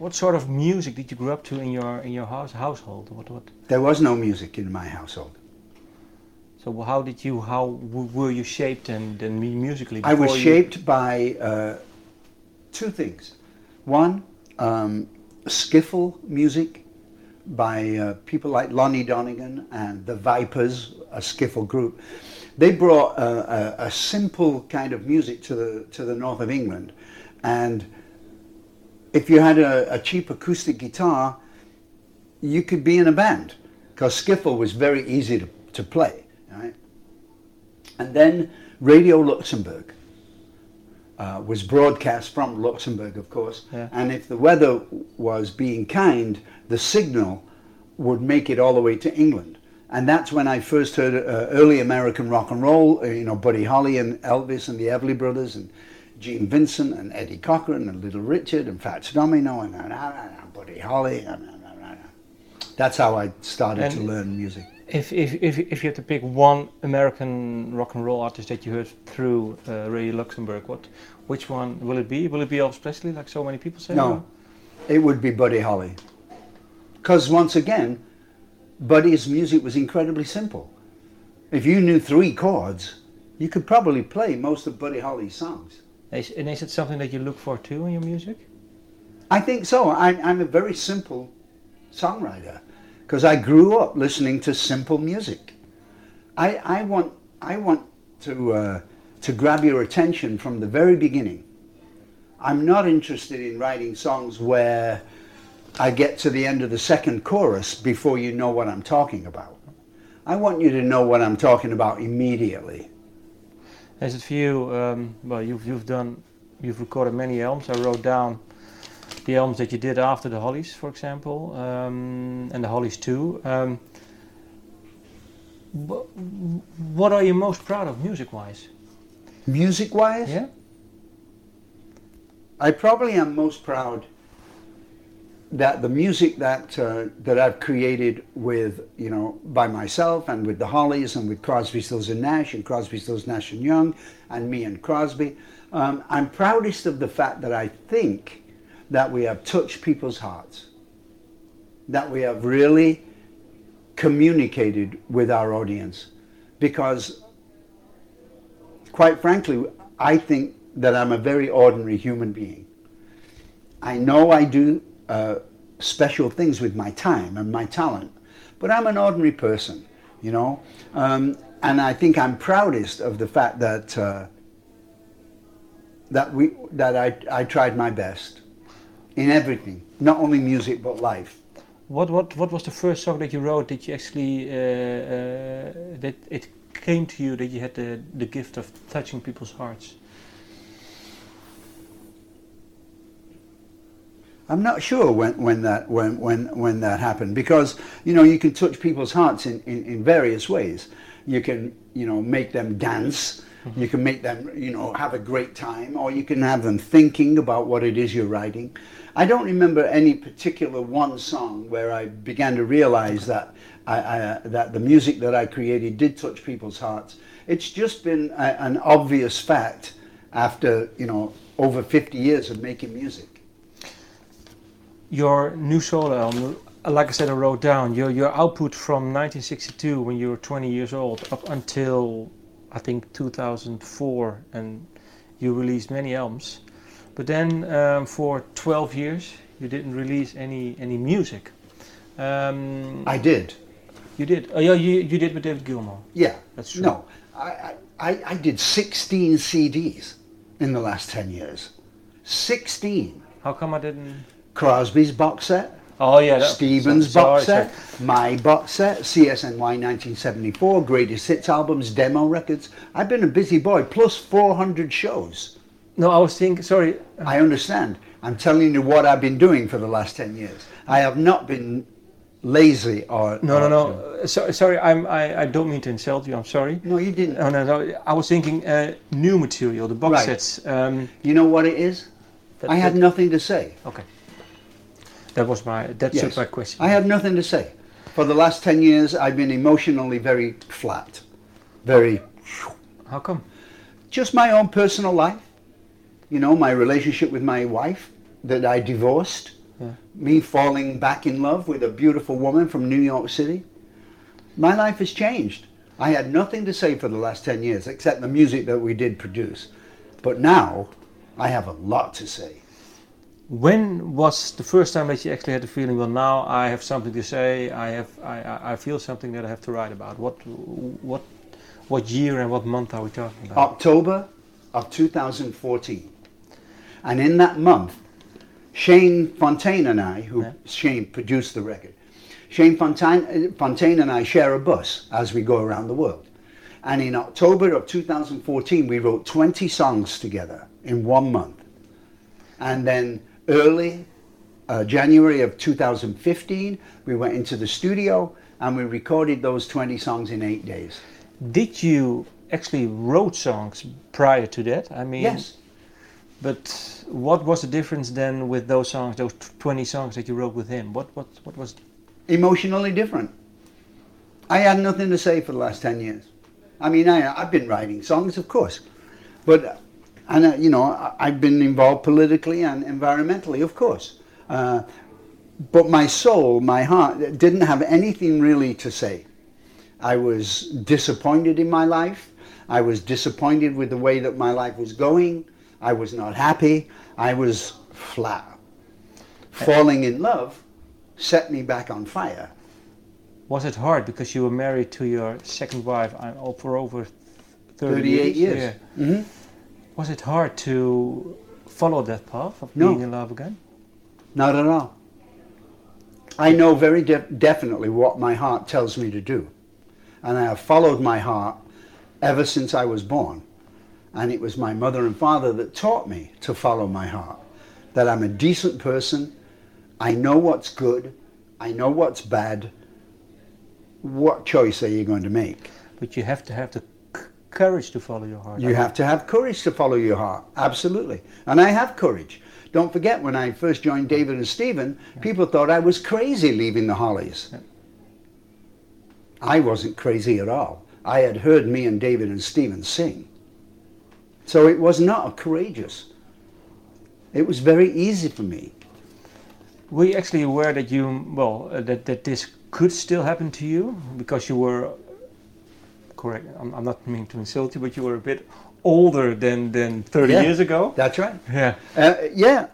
What sort of music did you grow up to in your household? What? There was no music in my household. So how were you shaped and musically? I was shaped by two things. One, skiffle music by people like Lonnie Donegan and the Vipers, a skiffle group. They brought a simple kind of music to the north of England, and if you had a cheap acoustic guitar, you could be in a band because skiffle was very easy to play. Right? And then Radio Luxembourg was broadcast from Luxembourg, of course, yeah. And if the weather was being kind, the signal would make it all the way to England. And that's when I first heard early American rock and roll, Buddy Holly and Elvis and the Everly Brothers and Gene Vincent and Eddie Cochran and Little Richard and Fats Domino and Buddy Holly. That's how I started to learn music. If you had to pick one American rock and roll artist that you heard through Radio Luxembourg, which one will it be? Will it be Elvis Presley, like so many people say? No, it would be Buddy Holly. Because once again, Buddy's music was incredibly simple. If you knew three chords, you could probably play most of Buddy Holly's songs. And is it something that you look for too in your music? I think so. I'm a very simple songwriter. Because I grew up listening to simple music. I want to grab your attention from the very beginning. I'm not interested in writing songs where I get to the end of the second chorus before you know what I'm talking about. I want you to know what I'm talking about immediately. Is it for you? Well, you've recorded many albums. I wrote down the albums that you did after the Hollies, for example, and the Hollies too. What are you most proud of music-wise? Music-wise? Yeah. I probably am most proud that the music that I've created with, by myself and with the Hollies and with Crosby, Stills and Nash and Crosby, Stills, Nash and Young and me and Crosby. I'm proudest of the fact that I think that we have touched people's hearts, that we have really communicated with our audience, because quite frankly, I think that I'm a very ordinary human being. I know I do special things with my time and my talent, but I'm an ordinary person, and I think I'm proudest of the fact that I tried my best. In everything, not only music but life. What was the first song that you wrote that you actually that it came to you that you had the gift of touching people's hearts? I'm not sure when that happened, because you can touch people's hearts in various ways. You can make them dance. You can make them, have a great time, or you can have them thinking about what it is you're writing. I don't remember any particular one song where I began to realize that that the music that I created did touch people's hearts. It's just been an obvious fact after, over 50 years of making music. Your new solo album, like I said, I wrote down, your output from 1962 when you were 20 years old up until I think 2004, and you released many albums, but then for 12 years you didn't release any music. I did. You did? Oh yeah, you did with David Gilmour. Yeah, that's true. No, I did 16 CDs in the last 10 years. 16. How come I didn't? Crosby's box set. Oh yeah, Stevens box set, my box set, CSNY 1974, greatest hits albums, demo records. I've been a busy boy, plus 400 shows. No, I was thinking, sorry. I understand. I'm telling you what I've been doing for the last 10 years. I have not been lazy or... No. Sorry, I don't mean to insult you, I'm sorry. No, you didn't. No. I was thinking new material, the box sets. You know what it is? I had nothing to say. Okay. That's my question. I have nothing to say. For the last 10 years, I've been emotionally very flat. Very... How come? Just my own personal life. My relationship with my wife that I divorced. Yeah. Me falling back in love with a beautiful woman from New York City. My life has changed. I had nothing to say for the last 10 years except the music that we did produce. But now, I have a lot to say. When was the first time that you actually had the feeling, well, now I have something to say, I feel something that I have to write about? What year and what month are we talking about? October of 2014. And in that month, Shane Fontaine and I, Shane produced the record, Shane Fontaine and I share a bus as we go around the world. And in October of 2014, we wrote 20 songs together in 1 month. And then early January of 2015, we went into the studio and we recorded those 20 songs in 8 days. Did you actually wrote songs prior to that? I mean, yes. But what was the difference then with those songs, those 20 songs that you wrote with him? What was emotionally different? I had nothing to say for the last 10 years. I mean, I've been writing songs, of course, but I've been involved politically and environmentally, of course. But my soul, my heart, didn't have anything really to say. I was disappointed in my life. I was disappointed with the way that my life was going. I was not happy. I was flat. Falling in love set me back on fire. Was it hard because you were married to your second wife for over 38 years? Yeah. Mm-hmm. Was it hard to follow that path of being in love again? Not at all. I know very definitely what my heart tells me to do. And I have followed my heart ever since I was born. And it was my mother and father that taught me to follow my heart. That I'm a decent person. I know what's good. I know what's bad. What choice are you going to make? But you have to have the courage to follow your heart. You have to have courage to follow your heart. Absolutely. And I have courage. Don't forget, when I first joined David and Stephen, people thought I was crazy leaving the Hollies. Yeah. I wasn't crazy at all. I had heard me and David and Stephen sing. So it was not courageous. It was very easy for me. Were you actually aware that that this could still happen to you? Because you were, correct, I'm not meaning to insult you, but you were a bit older than 30 years ago. That's right. Yeah.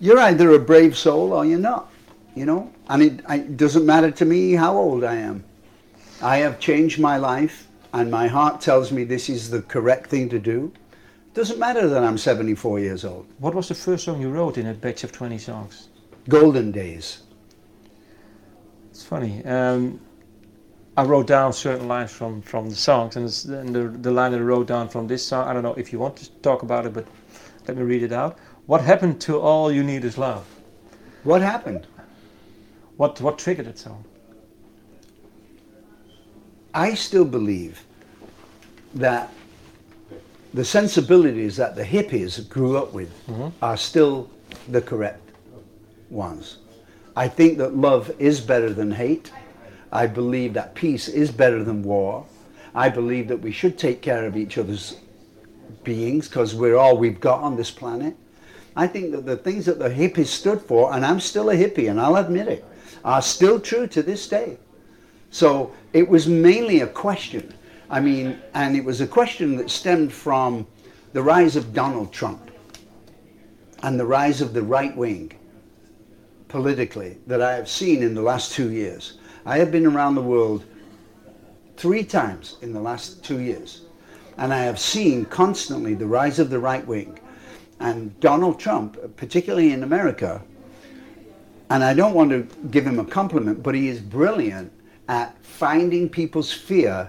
You're either a brave soul or you're not, And it doesn't matter to me how old I am. I have changed my life. And my heart tells me this is the correct thing to do. Doesn't matter that I'm 74 years old. What was the first song you wrote in that batch of 20 songs? Golden Days. It's funny. I wrote down certain lines from the songs, and the line that I wrote down from this song, I don't know if you want to talk about it, but let me read it out. What happened to All You Need Is Love? What happened? What triggered that song? I still believe that the sensibilities that the hippies grew up with are still the correct ones. I think that love is better than hate. I believe that peace is better than war. I believe that we should take care of each other's beings because we're all we've got on this planet. I think that the things that the hippies stood for, and I'm still a hippie and I'll admit it, are still true to this day. So it was mainly a question. I mean, and it was a question that stemmed from the rise of Donald Trump and the rise of the right wing politically that I have seen in the last 2 years. I have been around the world 3 times in the last 2 years, and I have seen constantly the rise of the right wing and Donald Trump, particularly in America, and I don't want to give him a compliment, but he is brilliant at finding people's fear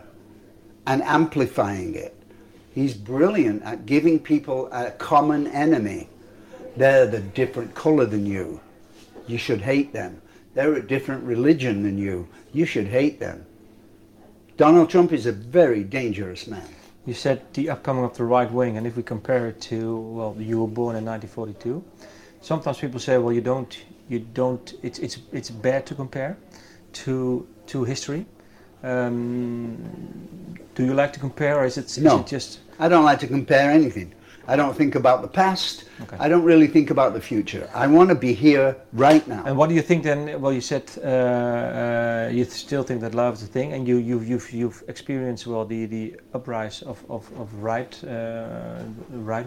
and amplifying it. He's brilliant at giving people a common enemy. They're the different color than you. You should hate them. They're a different religion than you. You should hate them. Donald Trump is a very dangerous man. You said the upcoming of the right wing, and if we compare it to, you were born in 1942. Sometimes people say, you don't. It's bad to compare to history. Do you like to compare, or is it just... No, I don't like to compare anything. I don't think about the past. Okay. I don't really think about the future. I want to be here right now. And what do you think then? Well, you said you still think that love is a thing, and you've experienced well the uprise of right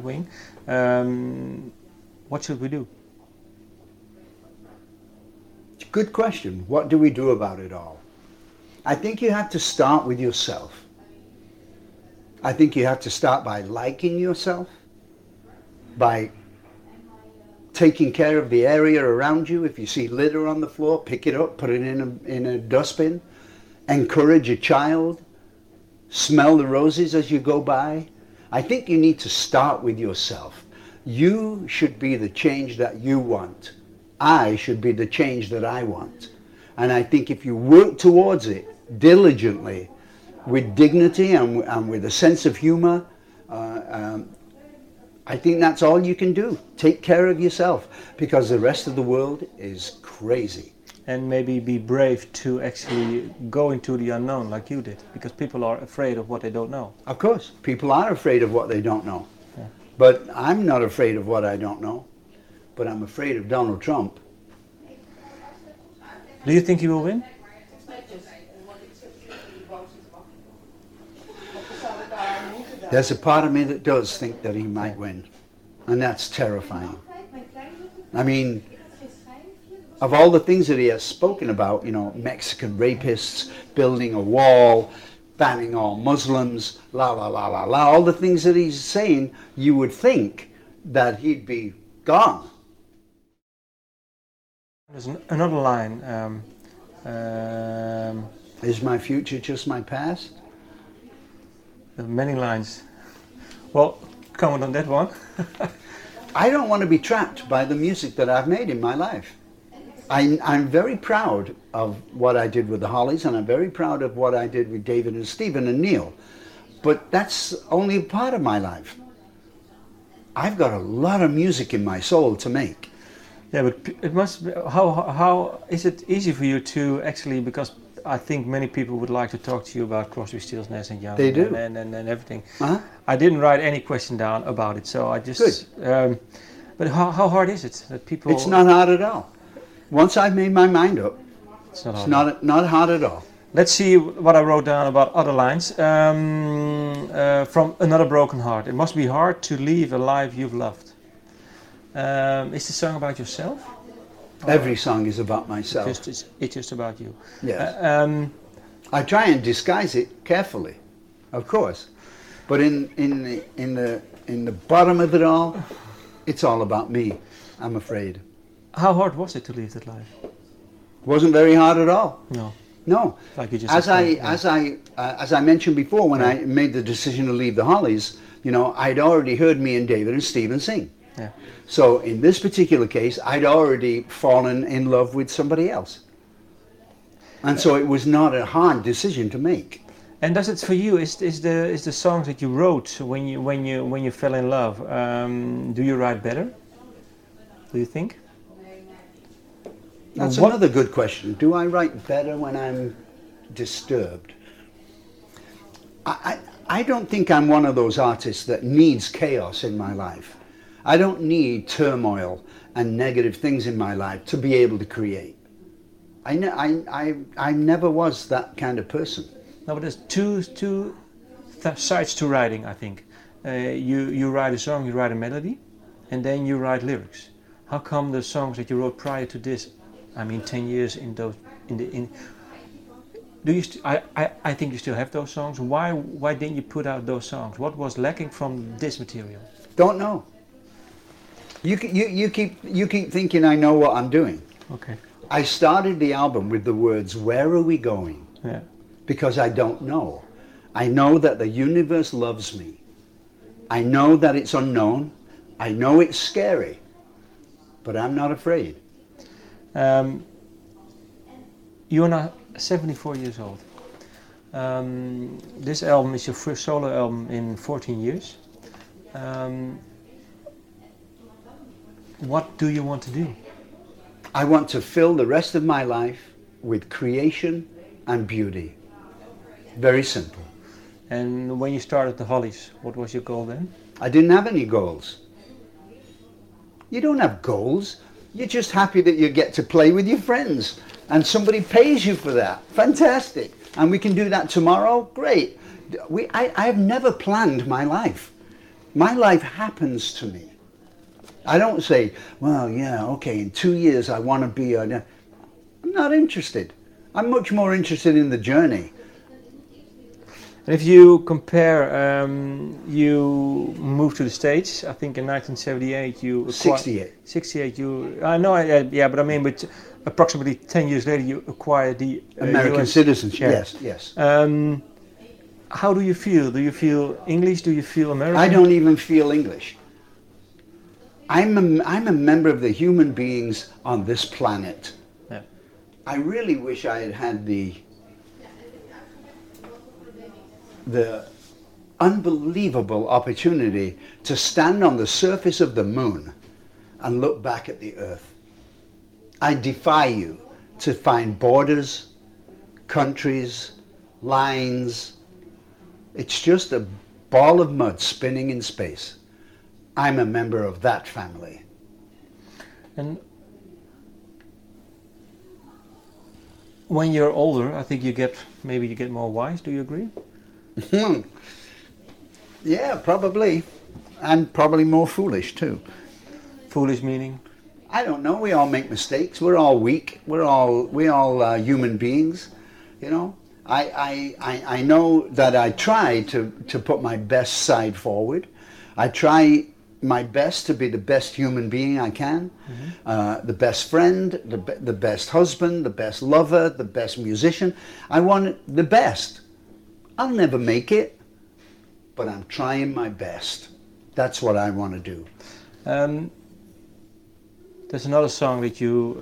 wing. What should we do? Good question. What do we do about it all? I think you have to start with yourself. I think you have to start by liking yourself, by taking care of the area around you. If you see litter on the floor, pick it up, put it in a dustbin. Encourage a child. Smell the roses as you go by. I think you need to start with yourself. You should be the change that you want. I should be the change that I want. And I think if you work towards it diligently, with dignity and with a sense of humor, I think that's all you can do. Take care of yourself, because the rest of the world is crazy. And maybe be brave to actually go into the unknown like you did, because people are afraid of what they don't know. Of course, people are afraid of what they don't know. Yeah. But I'm not afraid of what I don't know, but I'm afraid of Donald Trump. Do you think he will win? There's a part of me that does think that he might win, and that's terrifying. I mean, of all the things that he has spoken about, you know, Mexican rapists, building a wall, banning all Muslims, la la la la la, all the things that he's saying, you would think that he'd be gone. There's another line. Is my future just my past? Many lines. Well, comment on that one. I don't want to be trapped by the music that I've made in my life. I'm very proud of what I did with the Hollies, and I'm very proud of what I did with David and Stephen and Neil. But that's only part of my life. I've got a lot of music in my soul to make. Yeah, but it must be, how is it easy for you to actually, because I think many people would like to talk to you about Crosby, Stills, Nash and Young. They do. And everything. Uh-huh. I didn't write any question down about it, so I just... Good. But how hard is it that people... It's not hard at all. Once I've made my mind up, it's not hard at all. Let's see what I wrote down about other lines. From Another Broken Heart. It must be hard to leave a life you've loved. Is the song about yourself? Every song is about myself. It's just about you. Yes. I try and disguise it carefully, of course, but in the bottom of it all, it's all about me. I'm afraid. How hard was it to leave that life? Wasn't very hard at all. No. Like you just as I mentioned before, when I made the decision to leave the Hollies, you know, I'd already heard me and David and Stephen sing. Yeah. So in this particular case, I'd already fallen in love with somebody else. And so it was not a hard decision to make. And does it for you, is the songs that you wrote when you fell in love, do you write better? Do you think? That's another good question. Do I write better when I'm disturbed? I don't think I'm one of those artists that needs chaos in my life. I don't need turmoil and negative things in my life to be able to create. I never was that kind of person. No, but there's two sides to writing, I think. You write a song, you write a melody, and then you write lyrics. How come the songs that you wrote prior to this, I mean 10 years in those... I think you still have those songs. Why didn't you put out those songs? What was lacking from this material? Don't know. You keep thinking I know what I'm doing. Okay. I started the album with the words, "Where are we going?" Yeah. Because I don't know. I know that the universe loves me. I know that it's unknown. I know it's scary. But I'm not afraid. You're now 74 years old. This album is your first solo album in 14 years. What do you want to do? I want to fill the rest of my life with creation and beauty. Very simple. And when you started the Hollies, what was your goal then? I didn't have any goals. You don't have goals. You're just happy that you get to play with your friends and somebody pays you for that. Fantastic. And we can do that tomorrow? Great. I've never planned my life. My life happens to me. I don't say, well, yeah, okay, in 2 years I want to be... I'm not interested. I'm much more interested in the journey. And if you compare, you moved to the States, I think in 1978 you... 68. But approximately 10 years later you acquired the... American citizenship, yes. How do you feel? Do you feel English? Do you feel American? I don't even feel English. I'm a member of the human beings on this planet. Yeah. I really wish I had had the unbelievable opportunity to stand on the surface of the moon and look back at the earth. I defy you to find borders, countries, lines. It's just a ball of mud spinning in space. I'm a member of that family. And when you're older, I think you get more wise. Do you agree? Yeah, probably. And probably more foolish too. Foolish meaning? I don't know, we all make mistakes, we're all weak, we're all human beings, you know. I know that I try to put my best side forward. I try my best to be the best human being I can, the best friend, the best husband, the best lover, the best musician. I want the best. I'll never make it, but I'm trying my best. That's what I want to do. There's another song that you...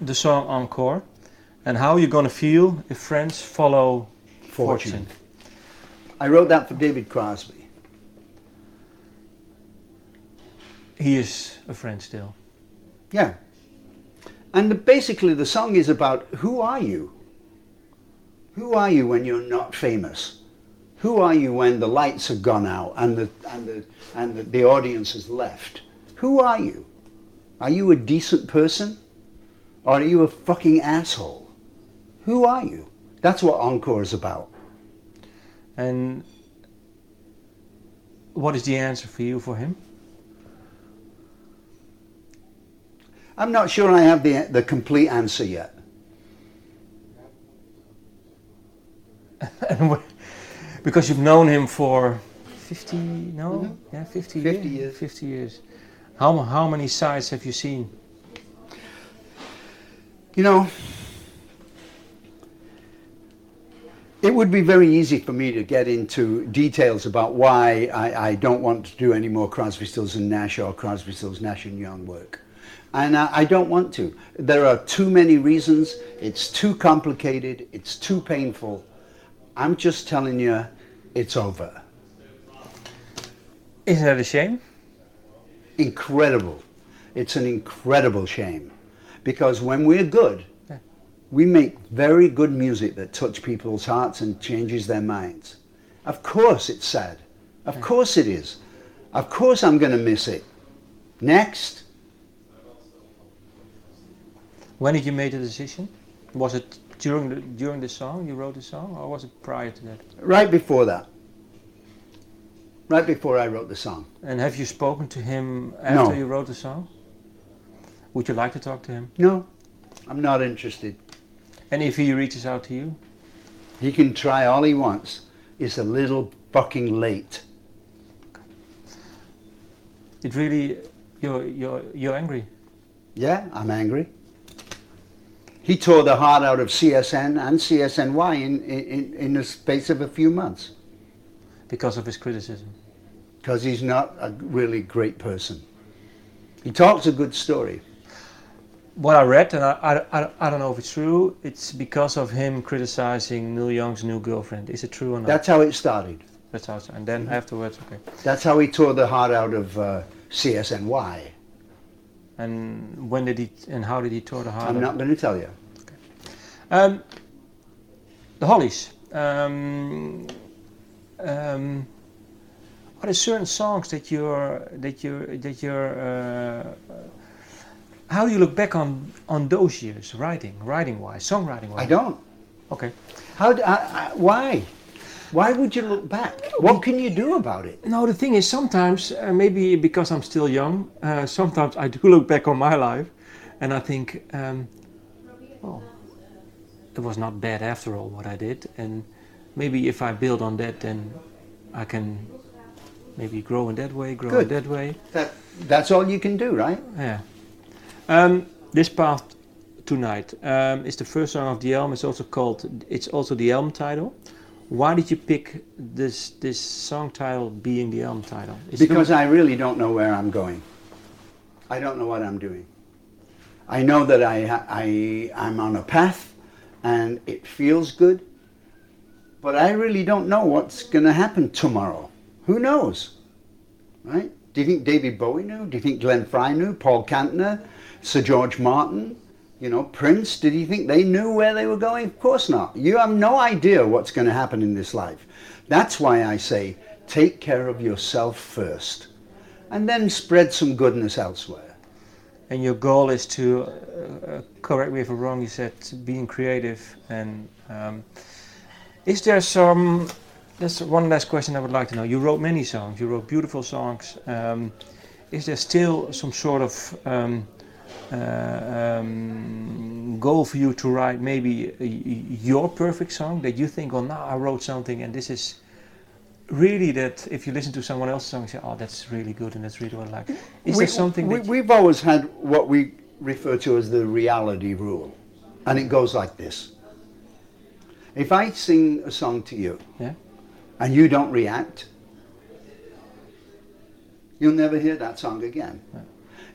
the song Encore. And how you're going to feel if friends follow fortune. I wrote that for David Crosby. He is a friend still. Yeah. And basically the song is about who are you? Who are you when you're not famous? Who are you when the lights have gone out and the audience has left? Who are you? Are you a decent person? Or are you a fucking asshole? Who are you? That's what Encore is about. And what is the answer for you, for him? I'm not sure I have the complete answer yet. Because you've known him for 50 years. How many sides have you seen? You know, it would be very easy for me to get into details about why I don't want to do any more Crosby, Stills and Nash or Crosby, Stills, Nash and Young work. And I don't want to. There are too many reasons. It's too complicated. It's too painful. I'm just telling you, it's over. Isn't that a shame? Incredible. It's an incredible shame. Because when we're good, we make very good music that touches people's hearts and changes their minds. Of course it's sad. Of course it is. Of course I'm going to miss it. Next. When did you make the decision? Was it during the song, you wrote the song, or was it prior to that? Right before that. Right before I wrote the song. And have you spoken to him after you wrote the song? Would you like to talk to him? No, I'm not interested. And if he reaches out to you? He can try all he wants. It's a little fucking late. It really, you're angry? Yeah, I'm angry. He tore the heart out of CSN and CSNY in the space of a few months. Because of his criticism? Because he's not a really great person. He talks a good story. What I read, and I don't know if it's true, it's because of him criticizing Neil Young's new girlfriend. Is it true or not? That's how it started. That's how it started. And then afterwards, okay. That's how he tore the heart out of CSNY. And when did he? And how did he tore the heart out? I'm not going to tell you. Okay. The Hollies. are there certain songs that you're how do you look back on those years, writing-wise, songwriting-wise? I don't. Okay. Why? Why would you look back? What can you do about it? No, the thing is, sometimes, maybe because I'm still young, sometimes I do look back on my life and I think, well, it was not bad after all what I did, and maybe if I build on that, then I can maybe grow in that way, grow in that way. That's all you can do, right? Yeah. This Path Tonight is the first song of the album. It's also the album title. Why did you pick this song title being the album title? Because I really don't know where I'm going. I don't know what I'm doing. I know that I'm on a path and it feels good, but I really don't know what's going to happen tomorrow. Who knows, right? Do you think David Bowie knew? Do you think Glenn Frey knew? Paul Kantner? Sir George Martin, Prince, did he think they knew where they were going? Of course not. You have no idea what's going to happen in this life. That's why I say, take care of yourself first, and then spread some goodness elsewhere. And your goal is to, correct me if I'm wrong, you said being creative. And is there some, that's one last question I would like to know. You wrote many songs, you wrote beautiful songs. Is there still some sort of goal for you to write maybe your perfect song that you think, well, now I wrote something and this is really that if you listen to someone else's song you say, oh, that's really good and that's really what I like. We've always had what we refer to as the reality rule, and it goes like this. If I sing a song to you and you don't react, you'll never hear that song again. Yeah.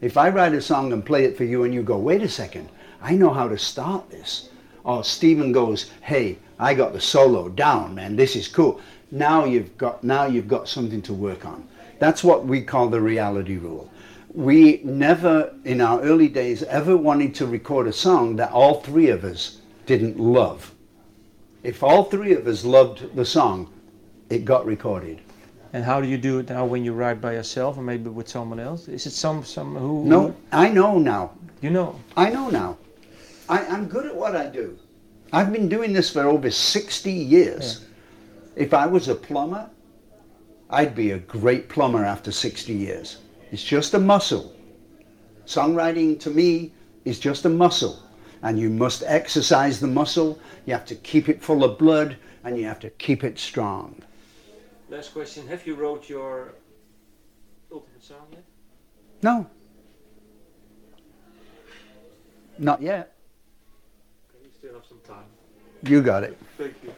If I write a song and play it for you and you go, wait a second, I know how to start this. Or Stephen goes, hey, I got the solo down, man, this is cool. Now you've got something to work on. That's what we call the reality rule. We never, in our early days, ever wanted to record a song that all three of us didn't love. If all three of us loved the song, it got recorded. And how do you do it now when you write by yourself or maybe with someone else? Is it some who... No, I know now. You know? I know now. I'm good at what I do. I've been doing this for over 60 years. Yeah. If I was a plumber, I'd be a great plumber after 60 years. It's just a muscle. Songwriting to me is just a muscle. And you must exercise the muscle. You have to keep it full of blood and you have to keep it strong. Last question, have you wrote your ultimate song yet? No. Not yet. Okay, you still have some time. You got it. Thank you.